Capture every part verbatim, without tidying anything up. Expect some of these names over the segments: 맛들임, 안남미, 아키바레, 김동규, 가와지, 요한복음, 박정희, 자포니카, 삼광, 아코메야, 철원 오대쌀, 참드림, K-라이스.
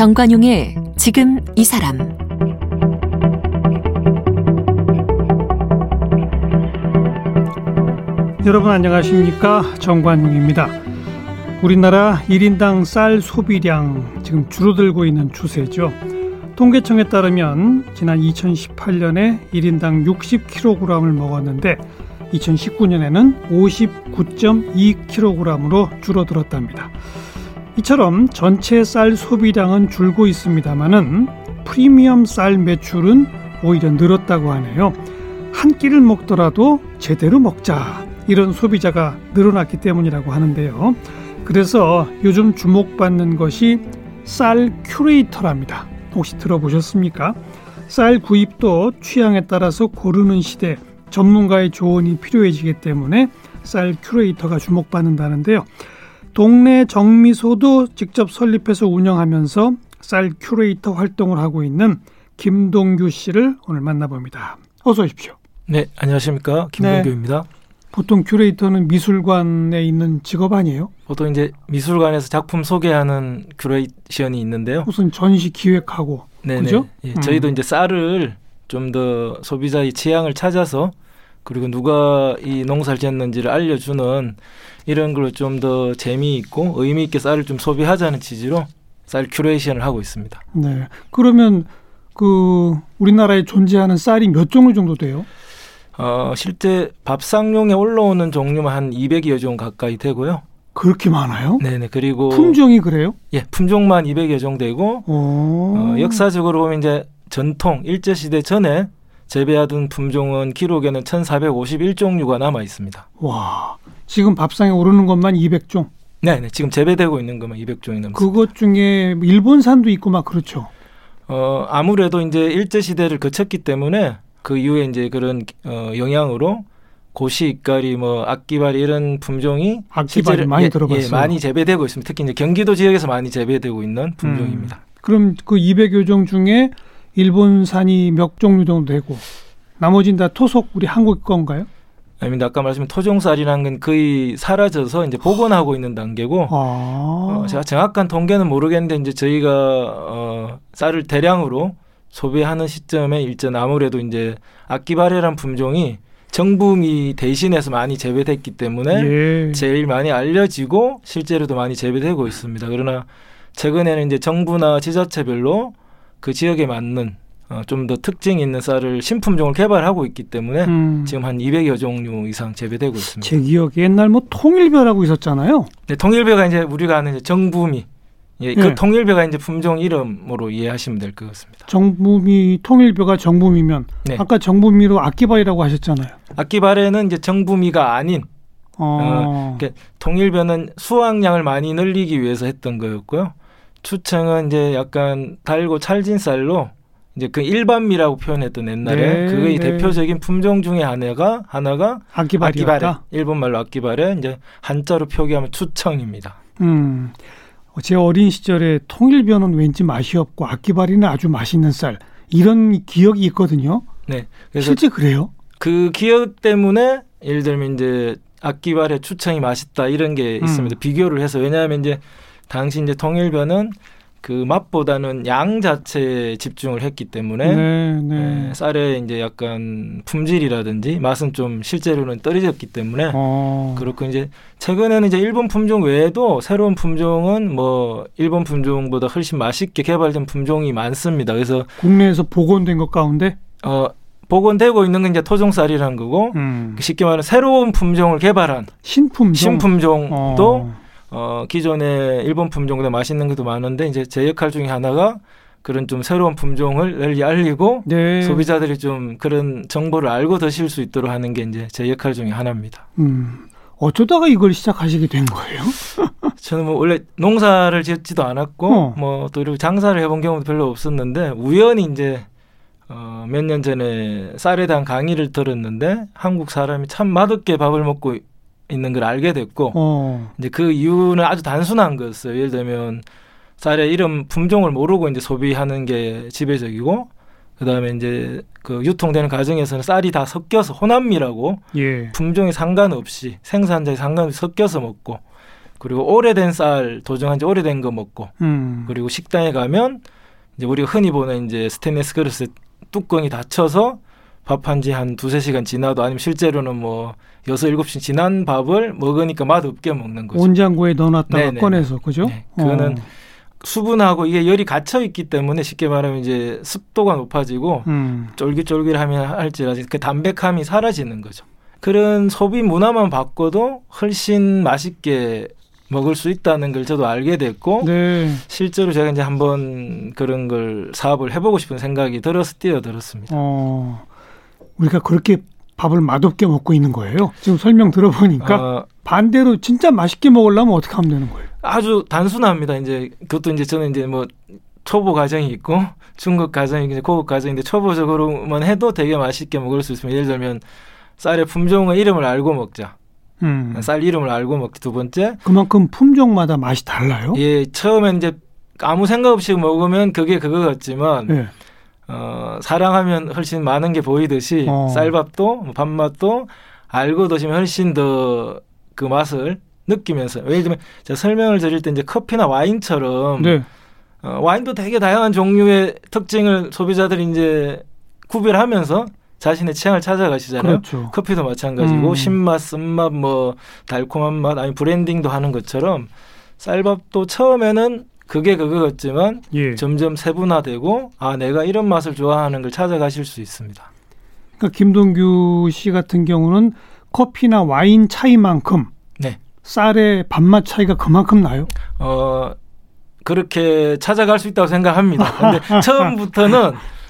정관용의 지금 이 사람. 여러분 안녕하십니까? 정관용입니다. 우리나라 일 인당 쌀 소비량 지금 줄어들고 있는 추세죠. 통계청에 따르면 지난 이천십팔 년에 일 인당 육십 킬로그램을 먹었는데 이천십구 년에는 오십구 점 이 킬로그램으로 줄어들었답니다. 이처럼 전체 쌀 소비량은 줄고 있습니다만은 프리미엄 쌀 매출은 오히려 늘었다고 하네요. 한 끼를 먹더라도 제대로 먹자, 이런 소비자가 늘어났기 때문이라고 하는데요. 그래서 요즘 주목받는 것이 쌀 큐레이터랍니다. 혹시 들어보셨습니까? 쌀 구입도 취향에 따라서 고르는 시대, 전문가의 조언이 필요해지기 때문에 쌀 큐레이터가 주목받는다는데요. 동네 정미소도 직접 설립해서 운영하면서 쌀 큐레이터 활동을 하고 있는 김동규 씨를 오늘 만나봅니다. 어서 오십시오. 네, 안녕하십니까. 김동규입니다. 네. 보통 큐레이터는 미술관에 있는 직업 아니에요? 보통 이제 미술관에서 작품 소개하는 큐레이션이 있는데요. 무슨 전시 기획하고, 그죠? 예, 음. 저희도 이제 쌀을 좀 더 소비자의 취향을 찾아서, 그리고 누가 이 농사를 지었는지를 알려주는 이런 걸로 좀 더 재미있고 의미 있게 쌀을 좀 소비하자는 취지로 쌀 큐레이션을 하고 있습니다. 네. 그러면 그 우리나라에 존재하는 쌀이 몇 종류 정도 돼요? 어, 실제 밥상용에 올라오는 종류만 한 이백여 종 가까이 되고요. 그렇게 많아요? 네네. 그리고 품종이 그래요? 예, 품종만 이백여 종 되고, 어, 역사적으로 보면 이제 전통 일제 시대 전에 재배하던 품종은 기록에는 천사백오십일 종류가 남아 있습니다. 와, 지금 밥상에 오르는 것만 이백 종? 네, 네, 지금 재배되고 있는 것만 이백 종이 넘습니다. 그것 중에 일본산도 있고 막 그렇죠. 어, 아무래도 이제 일제 시대를 거쳤기 때문에 그 이후에 이제 그런 어, 영향으로 고시, 이까리, 뭐 아키바레 이런 품종이 아키바레 많이 예, 들어봤어요. 예, 많이 재배되고 있습니다. 특히 이제 경기도 지역에서 많이 재배되고 있는 품종입니다. 음, 그럼 그 이백여 종 중에 일본산이 몇 종류 정도 되고 나머지는 다 토속 우리 한국 건가요? 아닙니다. 아까 말씀드린 토종쌀이라는 건 거의 사라져서 이제 복원하고 있는 단계고, 아~ 어, 제가 정확한 통계는 모르겠는데 이제 저희가 어, 쌀을 대량으로 소비하는 시점에 일전 아무래도 이제 아키바레라는 품종이 정부미 대신해서 많이 재배됐기 때문에 예. 제일 많이 알려지고 실제로도 많이 재배되고 있습니다. 그러나 최근에는 이제 정부나 지자체별로 그 지역에 맞는 어, 좀 더 특징 있는 쌀을 신품종을 개발하고 있기 때문에 음. 지금 한 이백여 종류 이상 재배되고 있습니다. 제 기억에 옛날 뭐 통일벼라고 있었잖아요. 네, 통일벼가 이제 우리가 아는 이제 정부미. 예, 그 예. 통일벼가 이제 품종 이름으로 이해하시면 될 것 같습니다. 정부미, 통일벼가 정부미면 네. 아까 정부미로 아키바레라고 하셨잖아요. 아키바레는 이제 정부미가 아닌 어. 어, 그러니까 통일벼는 수확량을 많이 늘리기 위해서 했던 거였고요. 추청은 이제 약간 달고 찰진 쌀로 이제 그 일반미라고 표현했던 옛날에 네, 그거의 네. 대표적인 품종 중에 하나가 하나가 아키바레, 일본말로 아키바레, 이제 한자로 표기하면 추청입니다. 음, 제 어린 시절에 통일벼는 왠지 맛이 없고 아키바레는 아주 맛있는 쌀, 이런 기억이 있거든요. 네, 그래서 실제 그래요? 그 기억 때문에 예를 들면 이제 아키바레 추청이 맛있다 이런 게 있습니다. 음. 비교를 해서. 왜냐하면 이제 당시 이제 통일벼는 그 맛보다는 양 자체에 집중을 했기 때문에 네, 네. 에, 쌀에 이제 약간 품질이라든지 맛은 좀 실제로는 떨어졌기 때문에 어. 그렇고 이제 최근에는 이제 일본 품종 외에도 새로운 품종은 뭐 일본 품종보다 훨씬 맛있게 개발된 품종이 많습니다. 그래서 국내에서 복원된 것 가운데 어. 복원되고 있는 건 이제 토종쌀이라는 거고 음. 쉽게 말하면 새로운 품종을 개발한 신품종. 신품종도 어. 어, 기존에 일본 품종보다 맛있는 것도 많은데 이제 제 역할 중에 하나가 그런 좀 새로운 품종을 널리 알리고 네. 소비자들이 좀 그런 정보를 알고 드실 수 있도록 하는 게 이제 제 역할 중에 하나입니다. 음, 어쩌다가 이걸 시작하시게 된 거예요? 저는 뭐 원래 농사를 짓지도 않았고 어. 뭐 또 이렇게 장사를 해본 경우도 별로 없었는데 우연히 이제 어, 몇 년 전에 쌀에 대한 강의를 들었는데 한국 사람이 참 맛없게 밥을 먹고 있는 걸 알게 됐고 어. 이제 그 이유는 아주 단순한 거였어요. 예를 들면 쌀의 이름 품종을 모르고 이제 소비하는 게 지배적이고 그다음에 이제 그 유통되는 과정에서는 쌀이 다 섞여서 혼합미라고 예. 품종에 상관없이 생산자에 상관없이 섞여서 먹고 그리고 오래된 쌀 도정한 지 오래된 거 먹고, 음. 그리고 식당에 가면 이제 우리가 흔히 보는 이제 스테인리스 그릇에 뚜껑이 닫혀서 밥한 지 한 두세 시간 지나도 아니면 실제로는 뭐 여섯 일곱 시 지난 밥을 먹으니까 맛없게 먹는 거죠. 온장고에 넣어놨다가 네네네. 꺼내서 그죠? 네. 그거는 수분하고 이게 열이 갇혀 있기 때문에 쉽게 말하면 이제 습도가 높아지고 음. 쫄깃쫄깃하면 할지라지 그 담백함이 사라지는 거죠. 그런 소비 문화만 바꿔도 훨씬 맛있게 먹을 수 있다는 걸 저도 알게 됐고 네. 실제로 제가 이제 한번 그런 걸 사업을 해보고 싶은 생각이 들어서 뛰어들었습니다. 어, 우리가 그렇게 밥을 맛없게 먹고 있는 거예요? 지금 설명 들어보니까 어, 반대로 진짜 맛있게 먹으려면 어떻게 하면 되는 거예요? 아주 단순합니다. 이제 그것도 이제 저는 이제 뭐 초보 과정이 있고 중급 과정이 이제 고급 과정인데 초보적으로만 해도 되게 맛있게 먹을 수 있습니다. 예를 들면 쌀의 품종의 이름을 알고 먹자. 음. 쌀 이름을 알고 먹기 두 번째. 그만큼 품종마다 맛이 달라요? 예, 처음엔 이제 아무 생각 없이 먹으면 그게 그거 같지만 네. 어, 사랑하면 훨씬 많은 게 보이듯이 어. 쌀밥도 밥맛도 알고 드시면 훨씬 더 그 맛을 느끼면서 예를 들면 제가 설명을 드릴 때 이제 커피나 와인처럼 네. 어, 와인도 되게 다양한 종류의 특징을 소비자들이 이제 구별하면서 자신의 취향을 찾아가시잖아요. 그렇죠. 커피도 마찬가지고 음. 신맛, 쓴맛, 뭐 달콤한 맛, 아니 브랜딩도 하는 것처럼 쌀밥도 처음에는 그게 그거였지만 예. 점점 세분화되고 아 내가 이런 맛을 좋아하는 걸 찾아가실 수 있습니다. 그러니까 김동규 씨 같은 경우는 커피나 와인 차이만큼 네. 쌀의 밥맛 차이가 그만큼 나요? 어 그렇게 찾아갈 수 있다고 생각합니다. 근데 처음부터는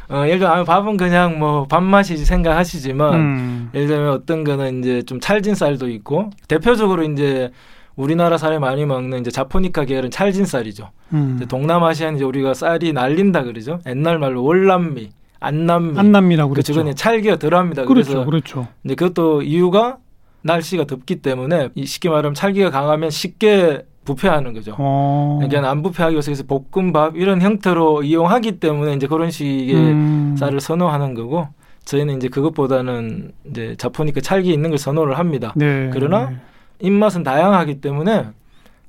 어, 예를 들면 밥은 그냥 뭐 밥맛이지 생각하시지만 음. 예를 들면 어떤 거는 이제 좀 찰진 쌀도 있고 대표적으로 이제 우리나라 쌀에 많이 먹는 이제 자포니카 계열은 찰진 쌀이죠. 음. 동남아시아는 이제 우리가 쌀이 날린다 그러죠. 옛날 말로 월남미, 안남미, 안남미라고 그랬죠. 그렇죠. 찰기가 덜합니다. 그렇죠, 그래서 그렇죠. 이제 그것도 이유가 날씨가 덥기 때문에 쉽게 말하면 찰기가 강하면 쉽게 부패하는 거죠. 그러니까 안 부패하기 위해서 그래서 볶음밥 이런 형태로 이용하기 때문에 이제 그런 식의 음. 쌀을 선호하는 거고 저희는 이제 그것보다는 이제 자포니카 찰기 있는 걸 선호를 합니다. 네. 그러나 입맛은 다양하기 때문에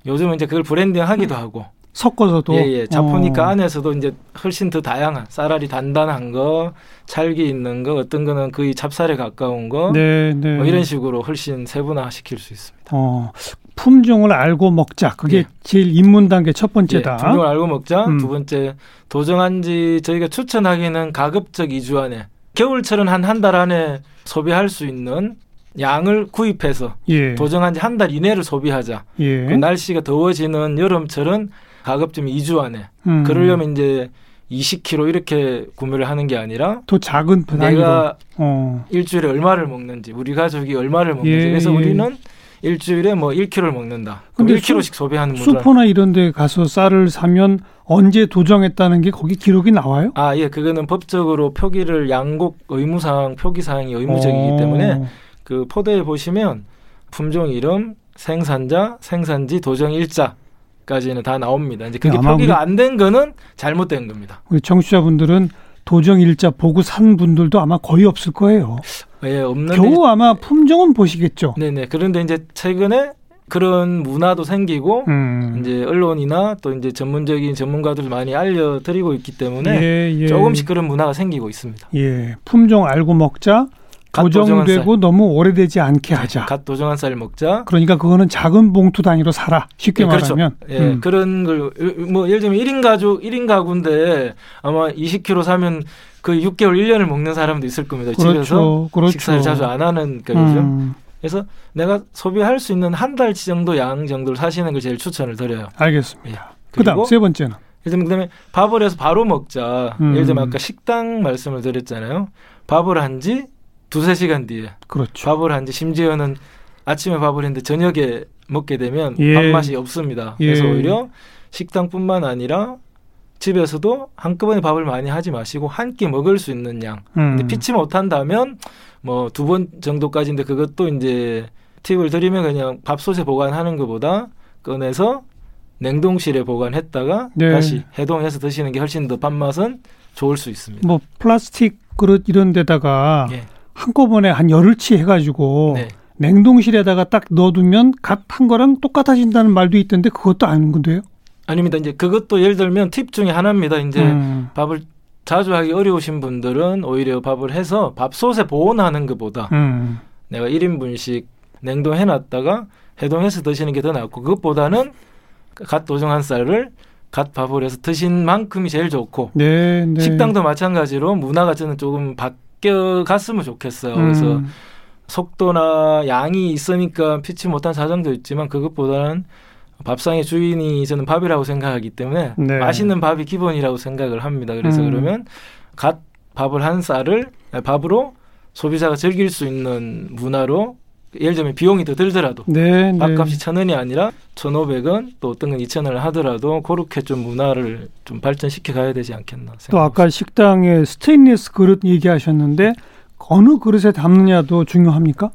요즘은 이제 그걸 브랜딩하기도 하고 섞어서도 예, 예. 자포니카 어. 안에서도 이제 훨씬 더 다양한 쌀알이 단단한 거, 찰기 있는 거, 어떤 거는 거의 찹쌀에 가까운 거, 네, 네. 뭐 이런 식으로 훨씬 세분화 시킬 수 있습니다. 어. 품종을 알고 먹자. 그게 예. 제일 입문 단계 첫 번째다. 예, 품종을 알고 먹자. 음. 두 번째 도정한지 저희가 추천하기는 가급적 이 주 안에 겨울철은 한 한 달 안에 소비할 수 있는 양을 구입해서 예. 도정한지 한 달 이내로 소비하자. 예. 그 날씨가 더워지는 여름철은 가급적 이 주 안에. 음. 그러려면 이제 이십 킬로그램 이렇게 구매를 하는 게 아니라 더 작은 분량으로 내가 어. 일주일에 얼마를 먹는지 우리 가족이 얼마를 먹는지. 예. 그래서 우리는 일주일에 뭐 일 킬로그램를 먹는다. 근데 일 킬로그램씩 소비하는 분들 슈퍼나 이런 데 가서 쌀을 사면 언제 도정했다는 게 거기 기록이 나와요? 아, 예. 그거는 법적으로 표기를 양곡 의무사항, 표기사항이 의무적이기 오. 때문에 그 포대에 보시면 품종 이름, 생산자, 생산지, 도정 일자까지는 다 나옵니다. 이제 그게 표기가 안 된 거는 잘못된 겁니다. 우리 청취자분들은 도정 일자 보고 산 분들도 아마 거의 없을 거예요. 예, 없는데 겨우 아마 품종은 보시겠죠. 네네. 그런데 이제 최근에 그런 문화도 생기고 음. 이제 언론이나 또 이제 전문적인 전문가들 많이 알려드리고 있기 때문에 예, 예. 조금씩 그런 문화가 생기고 있습니다. 예, 품종 알고 먹자. 도정되고 너무 오래되지 않게 하자. 갓 도정한 쌀 먹자. 그러니까 그거는 작은 봉투 단위로 사라. 쉽게 예, 그렇죠. 말하면. 예, 음. 그런 걸 뭐 예를 들면 일 인 가족, 일 인 가구인데 아마 이십 킬로그램 사면 그 육 개월, 일 년을 먹는 사람도 있을 겁니다. 그렇죠. 집에서 그렇죠. 식사를 자주 안 하는 거죠. 음. 그래서 내가 소비할 수 있는 한 달치 정도 양 정도를 사시는 걸 제일 추천을 드려요. 알겠습니다. 예. 그다음 세 번째는? 예를 들면 그다음에 밥을 해서 바로 먹자. 음. 예를 들면 아까 식당 말씀을 드렸잖아요. 밥을 한 지 두세 시간 뒤에 그렇죠. 밥을 한지 심지어는 아침에 밥을 했는데 저녁에 먹게 되면 예. 밥맛이 없습니다. 예. 그래서 오히려 식당뿐만 아니라 집에서도 한꺼번에 밥을 많이 하지 마시고 한 끼 먹을 수 있는 양. 음. 근데 피치 못한다면 뭐 두 번 정도까지인데 그것도 이제 팁을 드리면 그냥 밥솥에 보관하는 것보다 꺼내서 냉동실에 보관했다가 네. 다시 해동해서 드시는 게 훨씬 더 밥맛은 좋을 수 있습니다. 뭐 플라스틱 그릇 이런 데다가 예. 한꺼번에 한 열흘치 해가지고 네. 냉동실에다가 딱 넣어두면 갓 한 거랑 똑같아진다는 말도 있던데 그것도 아닌 건데요? 아닙니다. 이제 그것도 예를 들면 팁 중에 하나입니다. 이제 음. 밥을 자주 하기 어려우신 분들은 오히려 밥을 해서 밥솥에 보온하는 것보다 음. 내가 일 인분씩 냉동해놨다가 해동해서 드시는 게 더 낫고, 그것보다는 갓 도정한 쌀을 갓 밥을 해서 드신 만큼이 제일 좋고, 네, 네. 식당도 마찬가지로 문화가 저는 조금 바뀌어갔으면 좋겠어요. 음. 그래서 속도나 양이 있으니까 피치 못한 사정도 있지만 그것보다는 밥상의 주인이 저는 밥이라고 생각하기 때문에 네. 맛있는 밥이 기본이라고 생각을 합니다. 그래서 음. 그러면 갓 밥을 한 쌀을 밥으로 소비자가 즐길 수 있는 문화로, 예를 들면 비용이 더 들더라도 네, 밥값이 천 원이 아니라 천오백 원, 또 어떤 건 이천 원을 하더라도 그렇게 좀 문화를 좀 발전시켜 가야 되지 않겠나 생각합니다. 또 아까 식당에 스테인리스 그릇 얘기하셨는데 어느 그릇에 담느냐도 중요합니까?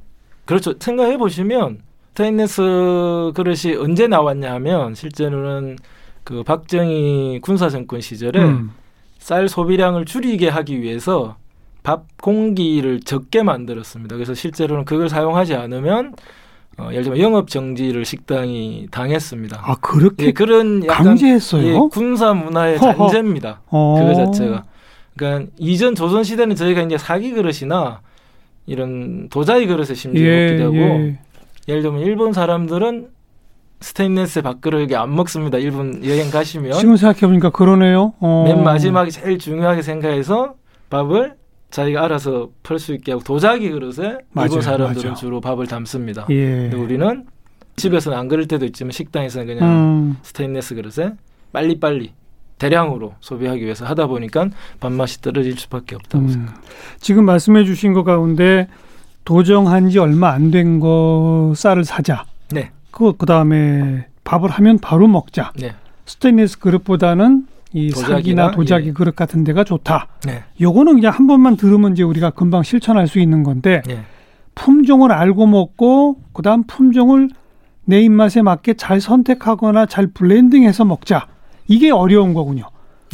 그렇죠. 생각해 보시면 스테인리스 그릇이 언제 나왔냐 하면 실제로는 그 박정희 군사정권 시절에 음. 쌀 소비량을 줄이게 하기 위해서 밥 공기를 적게 만들었습니다. 그래서 실제로는 그걸 사용하지 않으면 어, 예를 들면 영업 정지를 식당이 당했습니다. 아 그렇게? 예, 그런 약간 강제했어요? 예, 군사 문화의 허허. 잔재입니다. 어. 그거 자체가. 그러니까 이전 조선 시대는 저희가 이제 사기 그릇이나 이런 도자기 그릇에 심지어 예, 먹기도 하고 예. 예를 들면 일본 사람들은 스테인리스 밥그릇을 안 먹습니다. 일본 여행 가시면. 지금 생각해보니까 그러네요. 어. 맨 마지막에 제일 중요하게 생각해서 밥을 자기가 알아서 펼 수 있게 하고, 도자기 그릇에 맞아요, 일본 사람들은 맞아. 주로 밥을 담습니다. 예. 근데 우리는 집에서는 안 그럴 때도 있지만 식당에서는 그냥 음. 스테인리스 그릇에 빨리빨리 대량으로 소비하기 위해서 하다 보니까 밥맛이 떨어질 수밖에 없다고 음. 생각합니다. 지금 말씀해 주신 것 가운데 도정한 지 얼마 안 된 거 쌀을 사자. 네. 그 그다음에 밥을 하면 바로 먹자. 네. 스테인리스 그릇보다는 이 도자기나, 사기나 도자기 예. 그릇 같은 데가 좋다. 네. 요거는 그냥 한 번만 들으면 이제 우리가 금방 실천할 수 있는 건데 예. 품종을 알고 먹고 그다음 품종을 내 입맛에 맞게 잘 선택하거나 잘 블렌딩해서 먹자. 이게 어려운 거군요.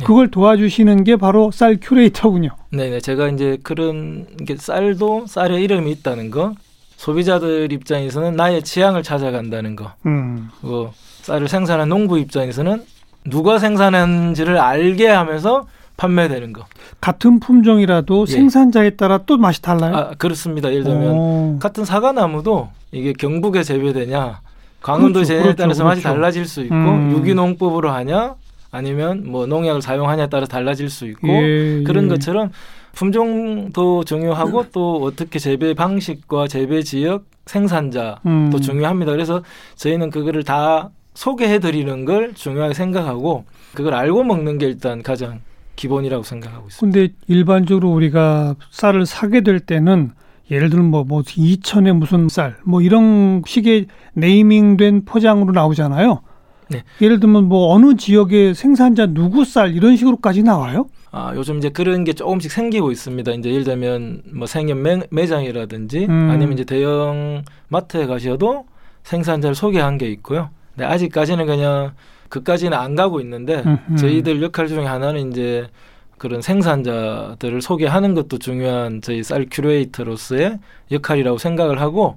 예. 그걸 도와주시는 게 바로 쌀 큐레이터군요. 네, 제가 이제 그런 게 쌀도 쌀의 이름이 있다는 거, 소비자들 입장에서는 나의 취향을 찾아간다는 거, 음. 그리고 쌀을 생산한 농부 입장에서는 누가 생산한지를 알게 하면서 판매되는 거. 같은 품종이라도 예. 생산자에 따라 또 맛이 달라요? 아, 그렇습니다. 예를 들면 오. 같은 사과나무도 이게 경북에 재배되냐, 강원도 그렇죠, 재배에 그렇죠, 따라서 그렇죠. 맛이 달라질 수 있고 음. 유기농법으로 하냐 아니면 뭐 농약을 사용하냐에 따라서 달라질 수 있고 예, 그런 예. 것처럼 품종도 중요하고 또 어떻게 재배 방식과 재배 지역, 생산자도 음. 중요합니다. 그래서 저희는 그거를 다 소개해드리는 걸 중요하게 생각하고 그걸 알고 먹는 게 일단 가장 기본이라고 생각하고 있습니다. 그런데 일반적으로 우리가 쌀을 사게 될 때는 예를 들면 뭐, 뭐 이천에 무슨 쌀 뭐 이런 식의 네이밍된 포장으로 나오잖아요. 네. 예를 들면 뭐 어느 지역의 생산자 누구 쌀 이런 식으로까지 나와요? 아, 요즘 이제 그런 게 조금씩 생기고 있습니다. 이제 예를 들면 뭐 생연 매, 매장이라든지 음. 아니면 이제 대형 마트에 가셔도 생산자를 소개한 게 있고요. 네, 아직까지는 그냥 그까지는 안 가고 있는데 음흠. 저희들 역할 중에 하나는 이제 그런 생산자들을 소개하는 것도 중요한 저희 쌀 큐레이터로서의 역할이라고 생각을 하고,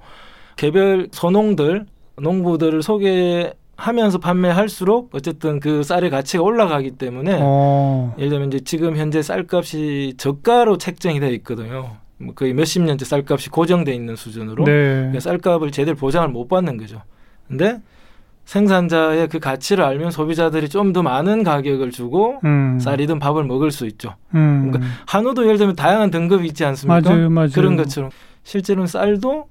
개별 소농들, 농부들을 소개하면서 판매할수록 어쨌든 그 쌀의 가치가 올라가기 때문에 오. 예를 들면 이제 지금 현재 쌀값이 저가로 책정이 되어 있거든요. 거의 몇십 년째 쌀값이 고정되어 있는 수준으로 네. 쌀값을 제대로 보장을 못 받는 거죠. 근데 생산자의 그 가치를 알면 소비자들이 좀 더 많은 가격을 주고 음. 쌀이든 밥을 먹을 수 있죠. 음. 그러니까 한우도 예를 들면 다양한 등급이 있지 않습니까? 맞아요, 맞아요. 그런 것처럼 실제로는 쌀도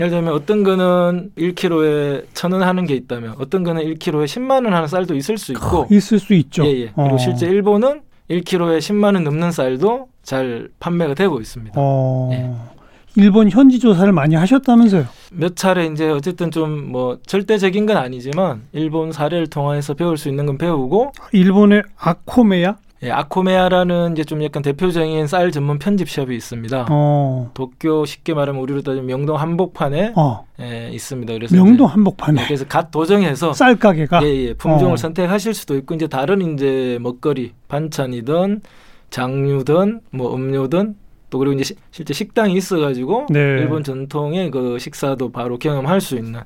예를 들면 어떤 거는 일 킬로그램에 천 원 하는 게 있다면 어떤 거는 일 킬로그램에 십만 원 하는 쌀도 있을 수 있고. 있을 수 있죠. 예, 예. 그리고 어. 실제 일본은 일 킬로그램에 십만 원 넘는 쌀도 잘 판매가 되고 있습니다. 어. 예. 일본 현지 조사를 많이 하셨다면서요? 몇 차례 이제 어쨌든 좀 뭐 절대적인 건 아니지만 일본 사례를 통해서 배울 수 있는 건 배우고. 일본의 아코메야? 예, 아코메야라는 이제 좀 약간 대표적인 쌀 전문 편집샵이 있습니다. 어. 도쿄, 쉽게 말하면 우리로 따지면 명동 한복판에 어. 예, 있습니다. 그래서 명동 한복판에. 예, 그래서 갓 도정해서 쌀 가게가. 예, 예, 품종을 어. 선택하실 수도 있고 이제 다른 이제 먹거리 반찬이든 장류든 뭐 음료든 또 그리고 이제 시, 실제 식당이 있어가지고 네. 일본 전통의 그 식사도 바로 경험할 수 있는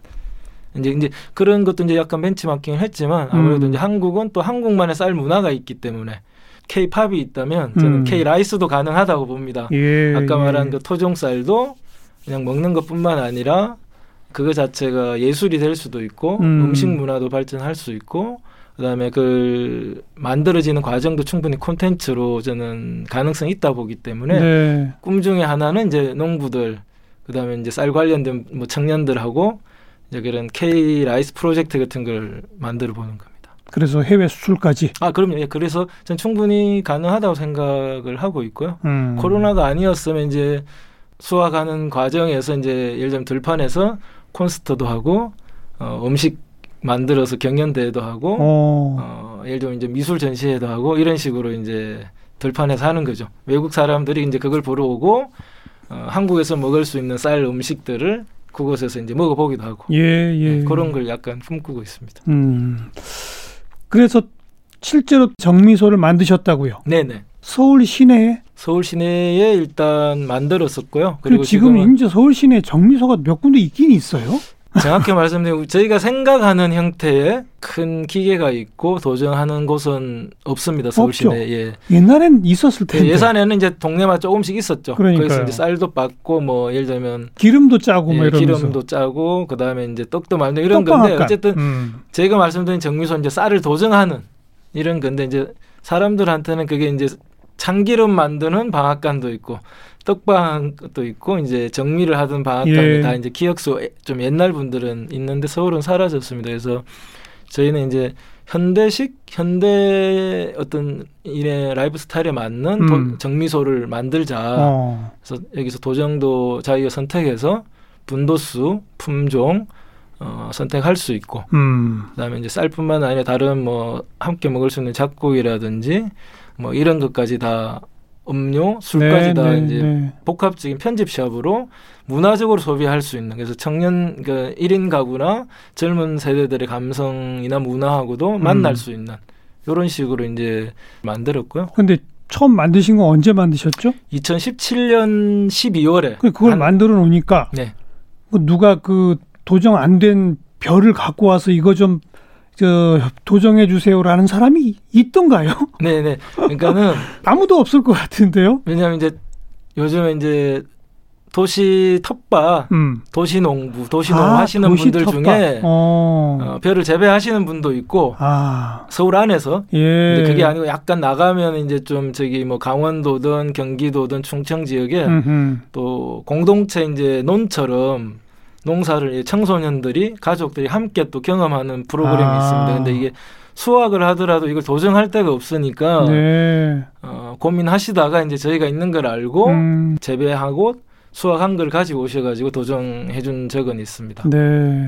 이제 이제 그런 것도 이제 약간 벤치마킹을 했지만 아무래도 음. 이제 한국은 또 한국만의 쌀 문화가 있기 때문에 K-팝이 있다면 저는 음. K-라이스도 가능하다고 봅니다. 예, 아까 말한 예. 그 토종 쌀도 그냥 먹는 것뿐만 아니라 그거 자체가 예술이 될 수도 있고 음. 음식 문화도 발전할 수 있고 그다음에 그 만들어지는 과정도 충분히 콘텐츠로 저는 가능성이 있다 보기 때문에 네. 꿈 중에 하나는 이제 농부들 그다음에 이제 쌀 관련된 뭐 청년들하고 이제 그런 K-라이스 프로젝트 같은 걸 만들어 보는 겁니다. 그래서 해외 수출까지. 아, 그럼요. 예, 그래서 전 충분히 가능하다고 생각을 하고 있고요. 음. 코로나가 아니었으면 이제 수확하는 과정에서 이제 예를 들면 들판에서 콘서트도 하고 어, 음식 만들어서 경연대회도 하고 어, 예를 들면 이제 미술 전시회도 하고 이런 식으로 이제 들판에서 하는 거죠. 외국 사람들이 이제 그걸 보러 오고 어, 한국에서 먹을 수 있는 쌀 음식들을 그곳에서 이제 먹어보기도 하고 예, 예. 예, 그런 걸 약간 품꾸고 있습니다. 음. 그래서 실제로 정미소를 만드셨다고요? 네네. 서울 시내에? 서울 시내에 일단 만들었었고요. 그리고, 그리고 지금 이제 서울 시내에 정미소가 몇 군데 있긴 있어요? 정확히 말씀드리면 저희가 생각하는 형태의 큰 기계가 있고 도전하는 곳은 없습니다. 서울 없죠. 시내에. 예. 옛날엔 있었을 텐데. 예, 예산에는 이제 동네마다 조금씩 있었죠. 그러니까요. 그래서 이제 쌀도 빻고 뭐 예를 들면 기름도 짜고 예, 뭐 이런 기름도 짜고 그다음에 이제 떡도 만들고 이런 건데 할까? 어쨌든 음. 제가 말씀드린 정미소 이제 쌀을 도전하는 이런 건데 이제 사람들한테는 그게 이제 참기름 만드는 방앗간도 있고 떡방도 있고 이제 정미를 하던 방앗간이 예. 다 이제 기억 속 좀 옛날 분들은 있는데 서울은 사라졌습니다. 그래서 저희는 이제 현대식 현대 어떤 일의 라이프 스타일에 맞는 음. 도, 정미소를 만들자. 어. 그래서 여기서 도정도 자기가 선택해서 분도수, 품종 어, 선택할 수 있고 음. 그다음에 이제 쌀뿐만 아니라 다른 뭐 함께 먹을 수 있는 잡곡이라든지 뭐 이런 것까지 다 음료, 술까지 네, 다 네, 이제 네. 복합적인 편집샵으로 문화적으로 소비할 수 있는 그래서 청년 그 일 인 가구나 젊은 세대들의 감성이나 문화하고도 음. 만날 수 있는 이런 식으로 이제 만들었고요. 근데 처음 만드신 건 언제 만드셨죠? 이천십칠 년 십이월에 그걸 한, 만들어 놓으니까 네. 누가 그 도정 안 된 별을 갖고 와서 이거 좀 저 도정해 주세요라는 사람이 있던가요? 네네. 그러니까는 아무도 없을 것 같은데요. 왜냐하면 이제 요즘에 이제 도시 텃밭, 음. 도시 농부, 도시 농 아, 하시는 도시 분들 텃밭. 중에 어. 어, 벼를 재배하시는 분도 있고 아. 서울 안에서 예. 그게 아니고 약간 나가면 이제 좀 저기 뭐 강원도든 경기도든 충청 지역에 음흠. 또 공동체 이제 논처럼. 농사를 청소년들이 가족들이 함께 또 경험하는 프로그램이 아. 있습니다. 그런데 이게 수확을 하더라도 이걸 도정할 데가 없으니까 네. 어, 고민하시다가 이제 저희가 있는 걸 알고 음. 재배하고 수확한 걸 가지고 오셔가지고 도정해 준 적은 있습니다. 네. 네.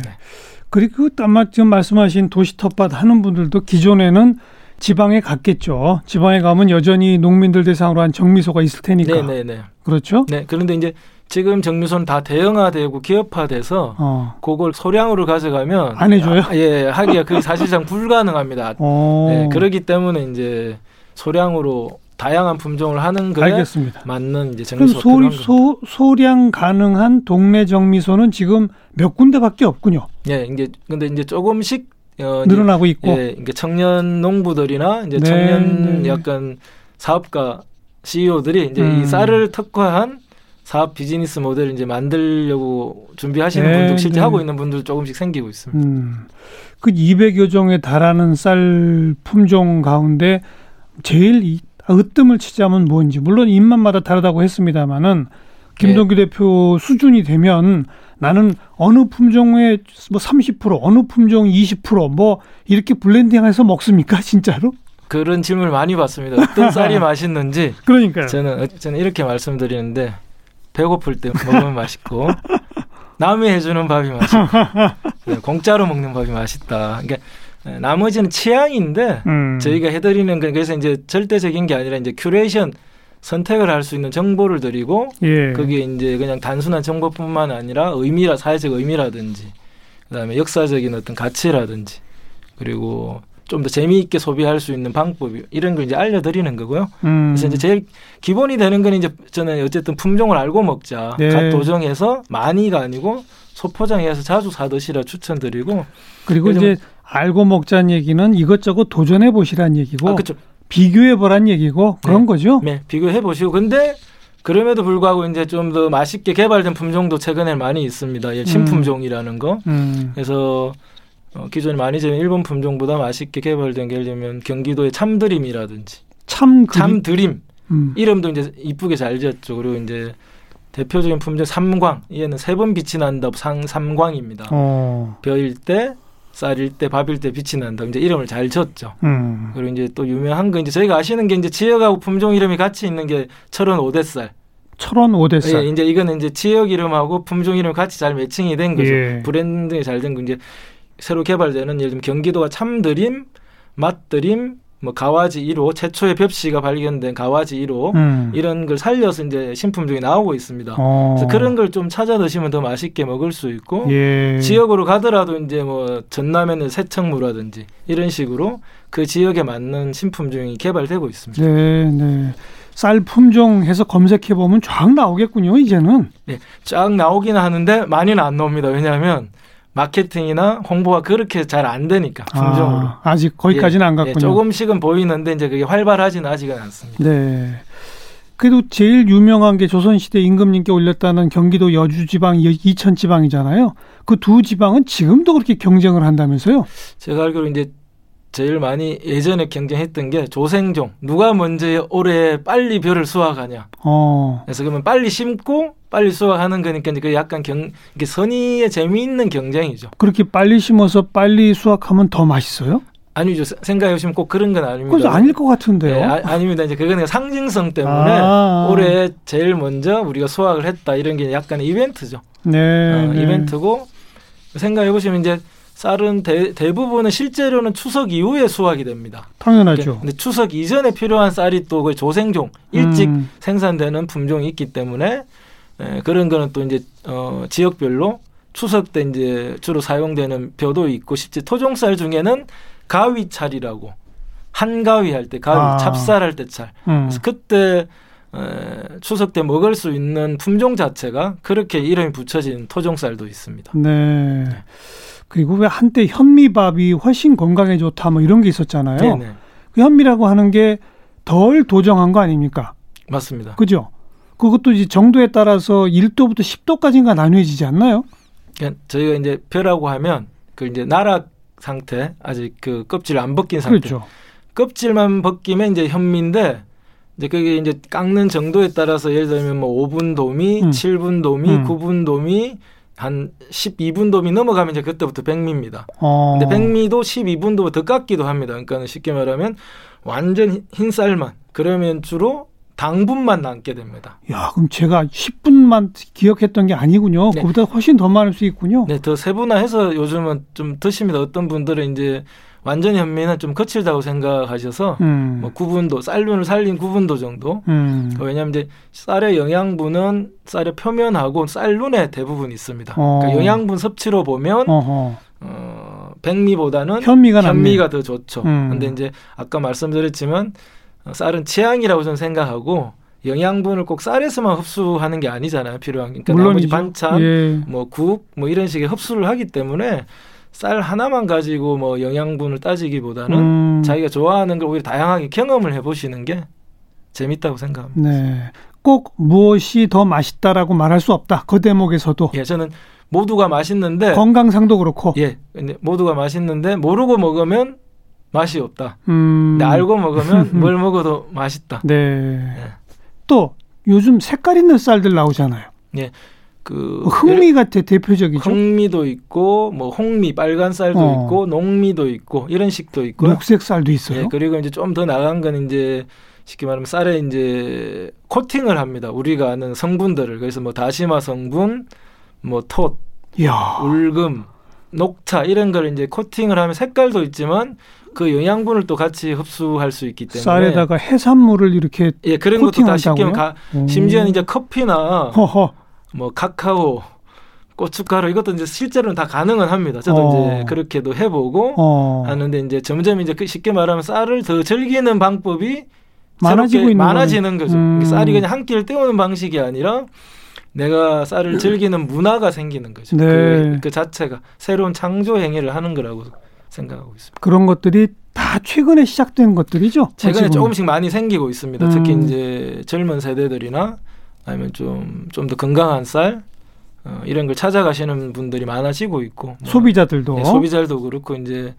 그리고 아마 지금 말씀하신 도시 텃밭 하는 분들도 기존에는 지방에 갔겠죠. 지방에 가면 여전히 농민들 대상으로 한 정미소가 있을 테니까. 네, 네, 네. 그렇죠? 네. 그런데 이제 지금 정미소는 다 대형화되고 기업화돼서 어. 그걸 소량으로 가져가면 안 해줘요? 아, 예, 하기가 그게 사실상 불가능합니다. 네, 그렇기 때문에 이제 소량으로 다양한 품종을 하는 거에 알겠습니다. 맞는 이제 정미소가 필요한 겁니다. 그럼 소량 가능한 동네 정미소는 지금 몇 군데밖에 없군요. 예, 이제 근데 이제 조금씩 어, 이제, 늘어나고 있고, 예, 이제 청년 농부들이나 이제 네, 청년 네. 약간 사업가 씨이오들이 이제 음. 이 쌀을 특화한 사업 비즈니스 모델을 이제 만들려고 준비하시는 네, 분들, 실제 네. 하고 있는 분들 조금씩 생기고 있습니다. 음. 그 이백여 종에 달하는 쌀 품종 가운데 제일 이, 으뜸을 치자면 뭔지, 물론 입맛마다 다르다고 했습니다만은 김동규 네. 대표 수준이 되면 나는 어느 품종의 뭐 삼십 퍼센트, 어느 품종 이십 퍼센트 뭐 이렇게 블렌딩해서 먹습니까, 진짜로? 그런 질문을 많이 받습니다. 어떤 쌀이 맛있는지. 그러니까요. 저는 저는 이렇게 말씀드리는데. 배고플 때 먹으면 맛있고 남이 해주는 밥이 맛있고 공짜로 먹는 밥이 맛있다. 그러니까 나머지는 취향인데 음. 저희가 해드리는 건 그래서 이제 절대적인 게 아니라 이제 큐레이션 선택을 할 수 있는 정보를 드리고 예. 그게 이제 그냥 단순한 정보뿐만 아니라 의미라 사회적 의미라든지 그다음에 역사적인 어떤 가치라든지 그리고 좀 더 재미있게 소비할 수 있는 방법 이런 걸 이제 알려드리는 거고요. 음. 그래서 이제 제일 기본이 되는 건 이제 저는 어쨌든 품종을 알고 먹자. 네. 갓 도정해서 많이가 아니고 소포장해서 자주 사드시라 추천드리고. 그리고 이제 알고 먹자는 얘기는 이것저것 도전해 보시라는 얘기고. 아, 그렇죠. 비교해 보란 얘기고 그런 네. 거죠. 네, 비교해 보시고 근데. 그럼에도 불구하고 이제 좀 더 맛있게 개발된 품종도 최근에 많이 있습니다. 예, 신품종이라는 거. 음. 그래서 어, 기존에 많이 재는 일본 품종보다 맛있게 개발된 게 예를 들면 경기도의 참드림이라든지. 참 참드림. 음. 이름도 이제 이쁘게 잘 지었죠. 그리고 이제 대표적인 품종 삼광. 얘는 세 번 빛이 난다. 상, 삼광입니다. 어. 벼일 때, 쌀일 때, 밥일 때 빛이 난다. 이제 이름을 잘 지었죠. 음. 그리고 이제 또 유명한 거 이제 저희가 아시는 게 이제 지역하고 품종 이름이 같이 있는 게 철원 오대쌀. 철원 오대쌀. 예, 이제 이거는 이제 지역 이름하고 품종 이름 같이 잘 매칭이 된 거죠. 예. 브랜딩이 잘 된 거 이제 새로 개발되는 예를 들면 경기도가 참드림, 맛들임, 뭐 가와지 일 호 최초의 벽시가 발견된 가와지 일 호 음. 이런 걸 살려서 이제 신품종이 나오고 있습니다. 어. 그래서 그런 걸 좀 찾아 드시면 더 맛있게 먹을 수 있고 예. 지역으로 가더라도 이제 뭐 전남에는 새청무라든지 이런 식으로 그 지역에 맞는 신품종이 개발되고 있습니다. 네, 네. 쌀 품종 해서 검색해보면 쫙 나오겠군요, 이제는. 네, 쫙 나오긴 하는데 많이는 안 나옵니다. 왜냐하면 마케팅이나 홍보가 그렇게 잘 안 되니까, 품종으로. 아, 아직 거기까지는 예, 안 갔군요. 예, 조금씩은 보이는데 이제 그게 활발하지는 아직은 않습니다. 네. 그래도 제일 유명한 게 조선시대 임금님께 올렸다는 경기도 여주지방, 이천지방이잖아요. 그 두 지방은 지금도 그렇게 경쟁을 한다면서요? 제가 알기로 이제 제일 많이 예전에 경쟁했던 게 조생종. 누가 먼저 올해 빨리 벼를 수확하냐. 어. 그래서 그러면 빨리 심고 빨리 수확하는 거니까 이제 약간 경, 이게 선의의 재미있는 경쟁이죠. 그렇게 빨리 심어서 빨리 수확하면 더 맛있어요? 아니죠. 생각해 보시면 꼭 그런 건 아닙니다. 그건 아닐 것 같은데요. 네, 아, 아닙니다. 이제 그거는 상징성 때문에 아. 올해 제일 먼저 우리가 수확을 했다 이런 게 약간의 이벤트죠. 네, 어, 네. 이벤트고 생각해 보시면 이제. 쌀은 대, 대부분은 실제로는 추석 이후에 수확이 됩니다. 당연하죠. 근데 추석 이전에 필요한 쌀이 또 그 조생종 일찍 음. 생산되는 품종이 있기 때문에 에, 그런 거는 또 이제 어, 지역별로 추석 때 이제 주로 사용되는 벼도 있고 실제 토종쌀 중에는 가위찰이라고 한가위 할 때 가위, 아. 찹쌀 할 때 찰. 음. 그래서 그때 에, 추석 때 먹을 수 있는 품종 자체가 그렇게 이름이 붙여진 토종쌀도 있습니다. 네. 네. 그리고 왜 한때 현미밥이 훨씬 건강에 좋다 뭐 이런 게 있었잖아요. 그 현미라고 하는 게 덜 도정한 거 아닙니까? 맞습니다. 그죠? 그것도 이제 정도에 따라서 일 도부터 십 도까지인가 나뉘어지지 않나요? 저희가 이제 벼라고 하면 그 이제 나락 상태, 아직 그 껍질 안 벗긴 상태. 그렇죠. 껍질만 벗기면 이제 현미인데 이제 그게 이제 깎는 정도에 따라서 예를 들면 뭐 오 분 도미, 음. 칠 분 도미, 음. 구 분 도미 한 십이 분 도미 넘어가면 이제 그때부터 백미입니다. 어. 근데 백미도 십이 분 도보다 더 깎기도 합니다. 그러니까 쉽게 말하면 완전 흰쌀만 그러면 주로 당분만 남게 됩니다. 야, 그럼 제가 십 분만 기억했던 게 아니군요. 네. 그보다 훨씬 더 많을 수 있군요. 네, 더 세분화해서 요즘은 좀 드십니다. 어떤 분들은 이제 완전 현미는 좀 거칠다고 생각하셔서 음. 뭐 구분도 쌀분을 살린 구분도 정도. 음. 왜냐하면 이제 쌀의 영양분은 쌀의 표면하고 쌀눈에 대부분 있습니다. 어. 그러니까 영양분 섭취로 보면 어, 백미보다는 현미가, 현미가 더 좋죠. 그런데 음. 이제 아까 말씀드렸지만 쌀은 취향이라고 저는 생각하고 영양분을 꼭 쌀에서만 흡수하는 게 아니잖아요. 필요한 게. 그러니까 나머지 반찬, 예. 뭐 국, 뭐 이런 식의 흡수를 하기 때문에. 쌀 하나만 가지고 뭐 영양분을 따지기보다는 음. 자기가 좋아하는 걸 오히려 다양하게 경험을 해보시는 게 재밌다고 생각합니다. 네, 꼭 무엇이 더 맛있다라고 말할 수 없다. 그 대목에서도. 예, 저는 모두가 맛있는데. 건강상도 그렇고. 예, 모두가 맛있는데 모르고 먹으면 맛이 없다. 음. 근데 알고 먹으면 뭘 먹어도 맛있다. 네. 예. 또 요즘 색깔 있는 쌀들 나오잖아요. 예. 그 흑미 같아 대표적이죠. 흑미도 있고 뭐 홍미 빨간 쌀도 어. 있고 녹미도 있고 이런 식도 있고 녹색 쌀도 있어요. 예, 그리고 이제 좀 더 나간 건 이제 쉽게 말하면 쌀에 이제 코팅을 합니다. 우리가 아는 성분들을 그래서 뭐 다시마 성분, 뭐 톳, 이야. 울금, 녹차 이런 걸 이제 코팅을 하면 색깔도 있지만 그 영양분을 또 같이 흡수할 수 있기 때문에 쌀에다가 해산물을 이렇게 예 그런 것도 다 쉽게 심지어 이제 커피나 허허. 뭐 카카오, 고춧가루 이것도 이제 실제로는 다 가능은 합니다. 저도 어. 이제 그렇게도 해보고 어. 하는데 이제 점점 이제 쉽게 말하면 쌀을 더 즐기는 방법이 많아지고 있는 많아지는 거죠. 음. 쌀이 그냥 한 끼를 때우는 방식이 아니라 내가 쌀을 즐기는 문화가 생기는 거죠. 네. 그, 그 자체가 새로운 창조 행위를 하는 거라고 생각하고 있습니다. 그런 것들이 다 최근에 시작된 것들이죠. 최근에 조금씩 많이 생기고 있습니다. 음. 특히 이제 젊은 세대들이나 아니면 좀 좀 더 건강한 쌀 어, 이런 걸 찾아가시는 분들이 많아지고 있고 뭐, 소비자들도 네, 소비자들도 그렇고 이제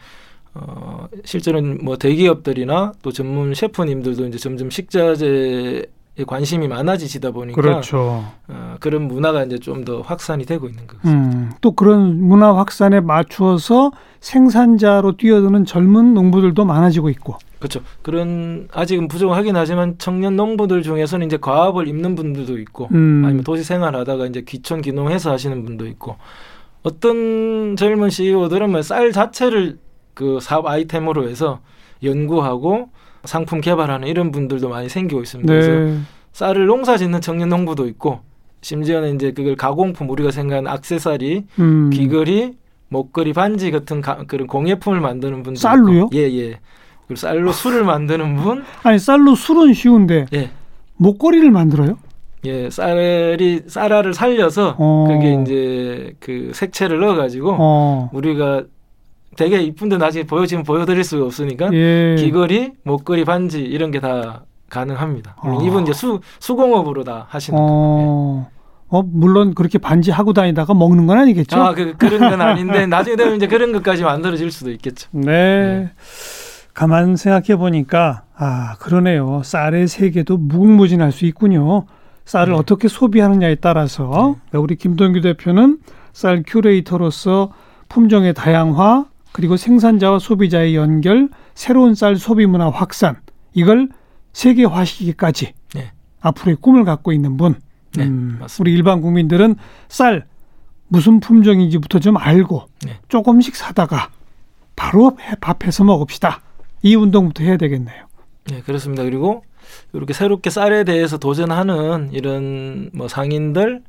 어, 실제로는 뭐 대기업들이나 또 전문 셰프님들도 이제 점점 식자재 관심이 많아지시다 보니까 그렇죠. 어, 그런 문화가 이제 좀 더 확산이 되고 있는 거죠. 음, 또 그런 문화 확산에 맞추어서 생산자로 뛰어드는 젊은 농부들도 많아지고 있고. 그렇죠. 그런 아직은 부족하긴 하지만 청년 농부들 중에서는 이제 과업을 입는 분들도 있고, 음. 아니면 도시 생활하다가 이제 귀촌 귀농해서 하시는 분도 있고, 어떤 젊은 씨이오들은 뭐 쌀 자체를 그 사업 아이템으로 해서 연구하고. 상품 개발하는 이런 분들도 많이 생기고 있습니다. 네. 그래서 쌀을 농사 짓는 청년 농부도 있고 심지어는 이제 그걸 가공품 우리가 생각하는 액세서리, 음. 귀걸이, 목걸이, 반지 같은 가, 그런 공예품을 만드는 분들 쌀로요? 예예. 예. 그리고 쌀로 술을 만드는 분. 아니 쌀로 술은 쉬운데 예. 목걸이를 만들어요? 예, 쌀이 쌀알을 살려서 어. 그게 이제 그 색채를 넣어가지고 어. 우리가 되게 이쁜데 나중에 보여지면 보여드릴 수가 없으니까 예. 귀걸이, 목걸이, 반지 이런 게 다 가능합니다. 어. 이분 이제 수 수공업으로 다 하시는 거예요. 어. 어, 물론 그렇게 반지 하고 다니다가 먹는 건 아니겠죠? 아, 그, 그런 건 아닌데 나중에 되면 이제 그런 것까지 만들어질 수도 있겠죠. 네. 네. 가만 생각해 보니까 아 그러네요. 쌀의 세계도 무궁무진할 수 있군요. 쌀을 네. 어떻게 소비하느냐에 따라서 네. 우리 김동규 대표는 쌀 큐레이터로서 품종의 다양화 그리고 생산자와 소비자의 연결, 새로운 쌀 소비 문화 확산 이걸 세계화시키기까지 네. 앞으로의 꿈을 갖고 있는 분. 네, 음, 우리 일반 국민들은 쌀 무슨 품종인지부터 좀 알고 네. 조금씩 사다가 바로 밥해서 먹읍시다. 이 운동부터 해야 되겠네요. 네, 그렇습니다. 그리고 이렇게 새롭게 쌀에 대해서 도전하는 이런 뭐 상인들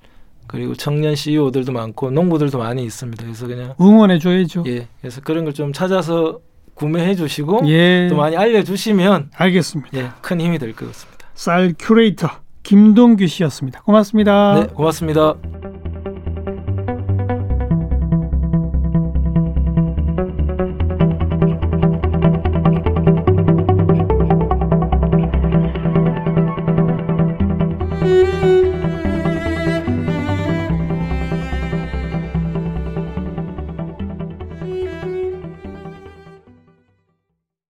그리고 청년 씨이오들도 많고 농부들도 많이 있습니다. 그래서 그냥 응원해 줘야죠. 예. 그래서 그런 걸 좀 찾아서 구매해 주시고 예. 또 많이 알려 주시면 알겠습니다. 예. 큰 힘이 될 것 같습니다. 쌀 큐레이터 김동규 씨였습니다. 고맙습니다. 네, 고맙습니다.